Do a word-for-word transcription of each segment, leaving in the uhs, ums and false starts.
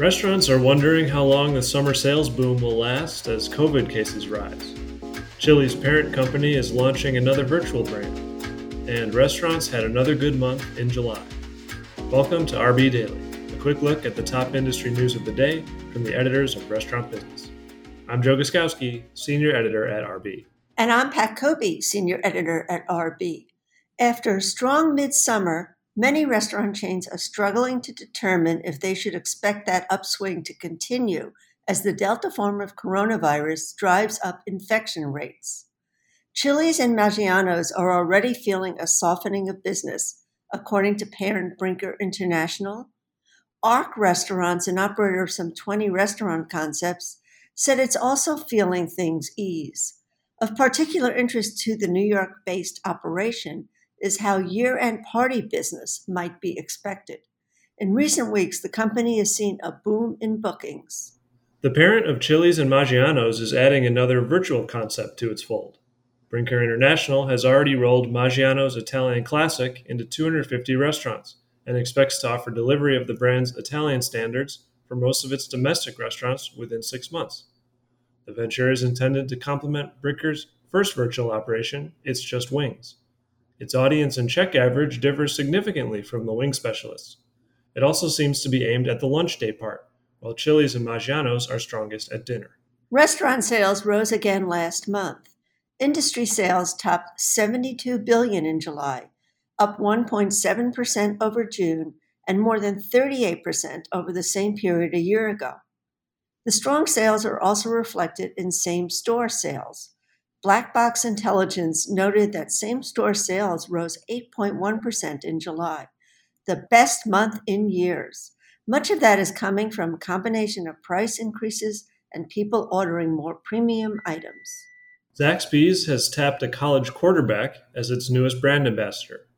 Restaurants are wondering how long the summer sales boom will last as COVID cases rise. Chili's parent company is launching another virtual brand, and restaurants had another good month in July. Welcome to R B Daily, a quick look at the top industry news of the day from the editors of Restaurant Business. I'm Joe Guskowski, senior editor at R B. And I'm Pat Kobe, senior editor at R B. After a strong midsummer, many restaurant chains are struggling to determine if they should expect that upswing to continue as the Delta form of coronavirus drives up infection rates. Chili's and Maggiano's are already feeling a softening of business, according to parent Brinker International. ARC Restaurants, an operator of some twenty restaurant concepts, said it's also feeling things ease. Of particular interest to the New York-based operation is how year-end party business might be expected. In recent weeks, the company has seen a boom in bookings. The parent of Chili's and Maggiano's is adding another virtual concept to its fold. Brinker International has already rolled Maggiano's Italian Classic into two hundred fifty restaurants and expects to offer delivery of the brand's Italian standards for most of its domestic restaurants within six months. The venture is intended to complement Brinker's first virtual operation, It's Just Wings. Its audience and check average differs significantly from the wing specialists. It also seems to be aimed at the lunch day part, while Chili's and Maggiano's are strongest at dinner. Restaurant sales rose again last month. Industry sales topped seventy-two billion dollars in July, up one point seven percent over June and more than thirty-eight percent over the same period a year ago. The strong sales are also reflected in same-store sales. Black Box Intelligence noted that same-store sales rose eight point one percent in July, the best month in years. Much of that is coming from a combination of price increases and people ordering more premium items. Zaxby's has tapped a college quarterback as its newest brand ambassador.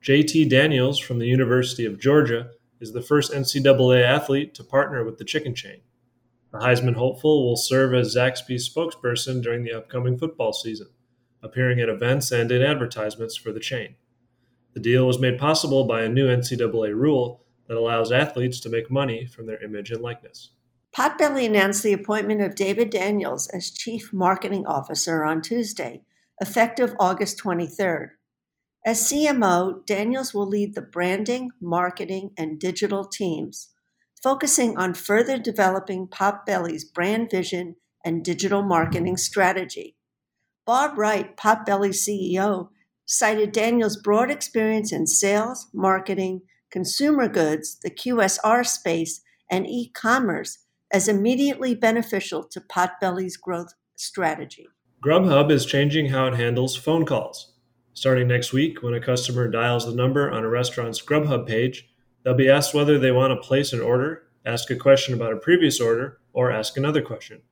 J T Daniels from the University of Georgia is the first N C double A athlete to partner with the chicken chain. The Heisman hopeful will serve as Zaxby's spokesperson during the upcoming football season, appearing at events and in advertisements for the chain. The deal was made possible by a new N C double A rule that allows athletes to make money from their image and likeness. Potbelly announced the appointment of David Daniels as Chief Marketing Officer on Tuesday, effective August twenty-third. As C M O, Daniels will lead the branding, marketing, and digital teams, focusing on further developing Potbelly's brand vision and digital marketing strategy. Bob Wright, Potbelly C E O, cited Daniels' broad experience in sales, marketing, consumer goods, the Q S R space, and e-commerce as immediately beneficial to Potbelly's growth strategy. Grubhub is changing how it handles phone calls. Starting next week, when a customer dials the number on a restaurant's Grubhub page, they'll be asked whether they want to place an order, ask a question about a previous order, or ask another question.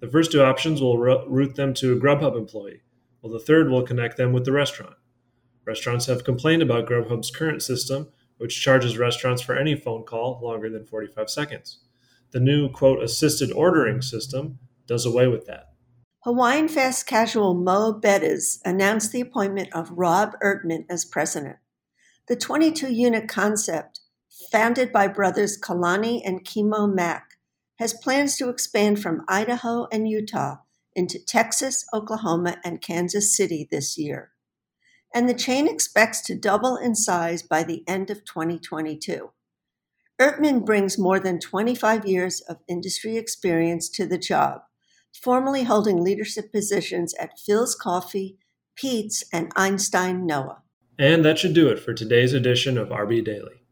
The first two options will route them to a Grubhub employee, while the third will connect them with the restaurant. Restaurants have complained about Grubhub's current system, which charges restaurants for any phone call longer than forty-five seconds. The new, quote, assisted ordering system does away with that. Hawaiian fast casual Mo Betis announced the appointment of Rob Ertman as president. The twenty-two unit concept, founded by brothers Kalani and Kimo Mack, has plans to expand from Idaho and Utah into Texas, Oklahoma, and Kansas City this year. And the chain expects to double in size by the end of twenty twenty-two. Ertman brings more than twenty-five years of industry experience to the job, formerly holding leadership positions at Phil's Coffee, Pete's, and Einstein Noah. And that should do it for today's edition of R B Daily.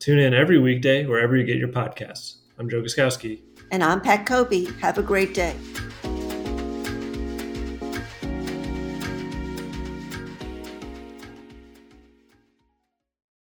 Tune in every weekday wherever you get your podcasts. I'm Joe Guskowski. And I'm Pat Kobe. Have a great day.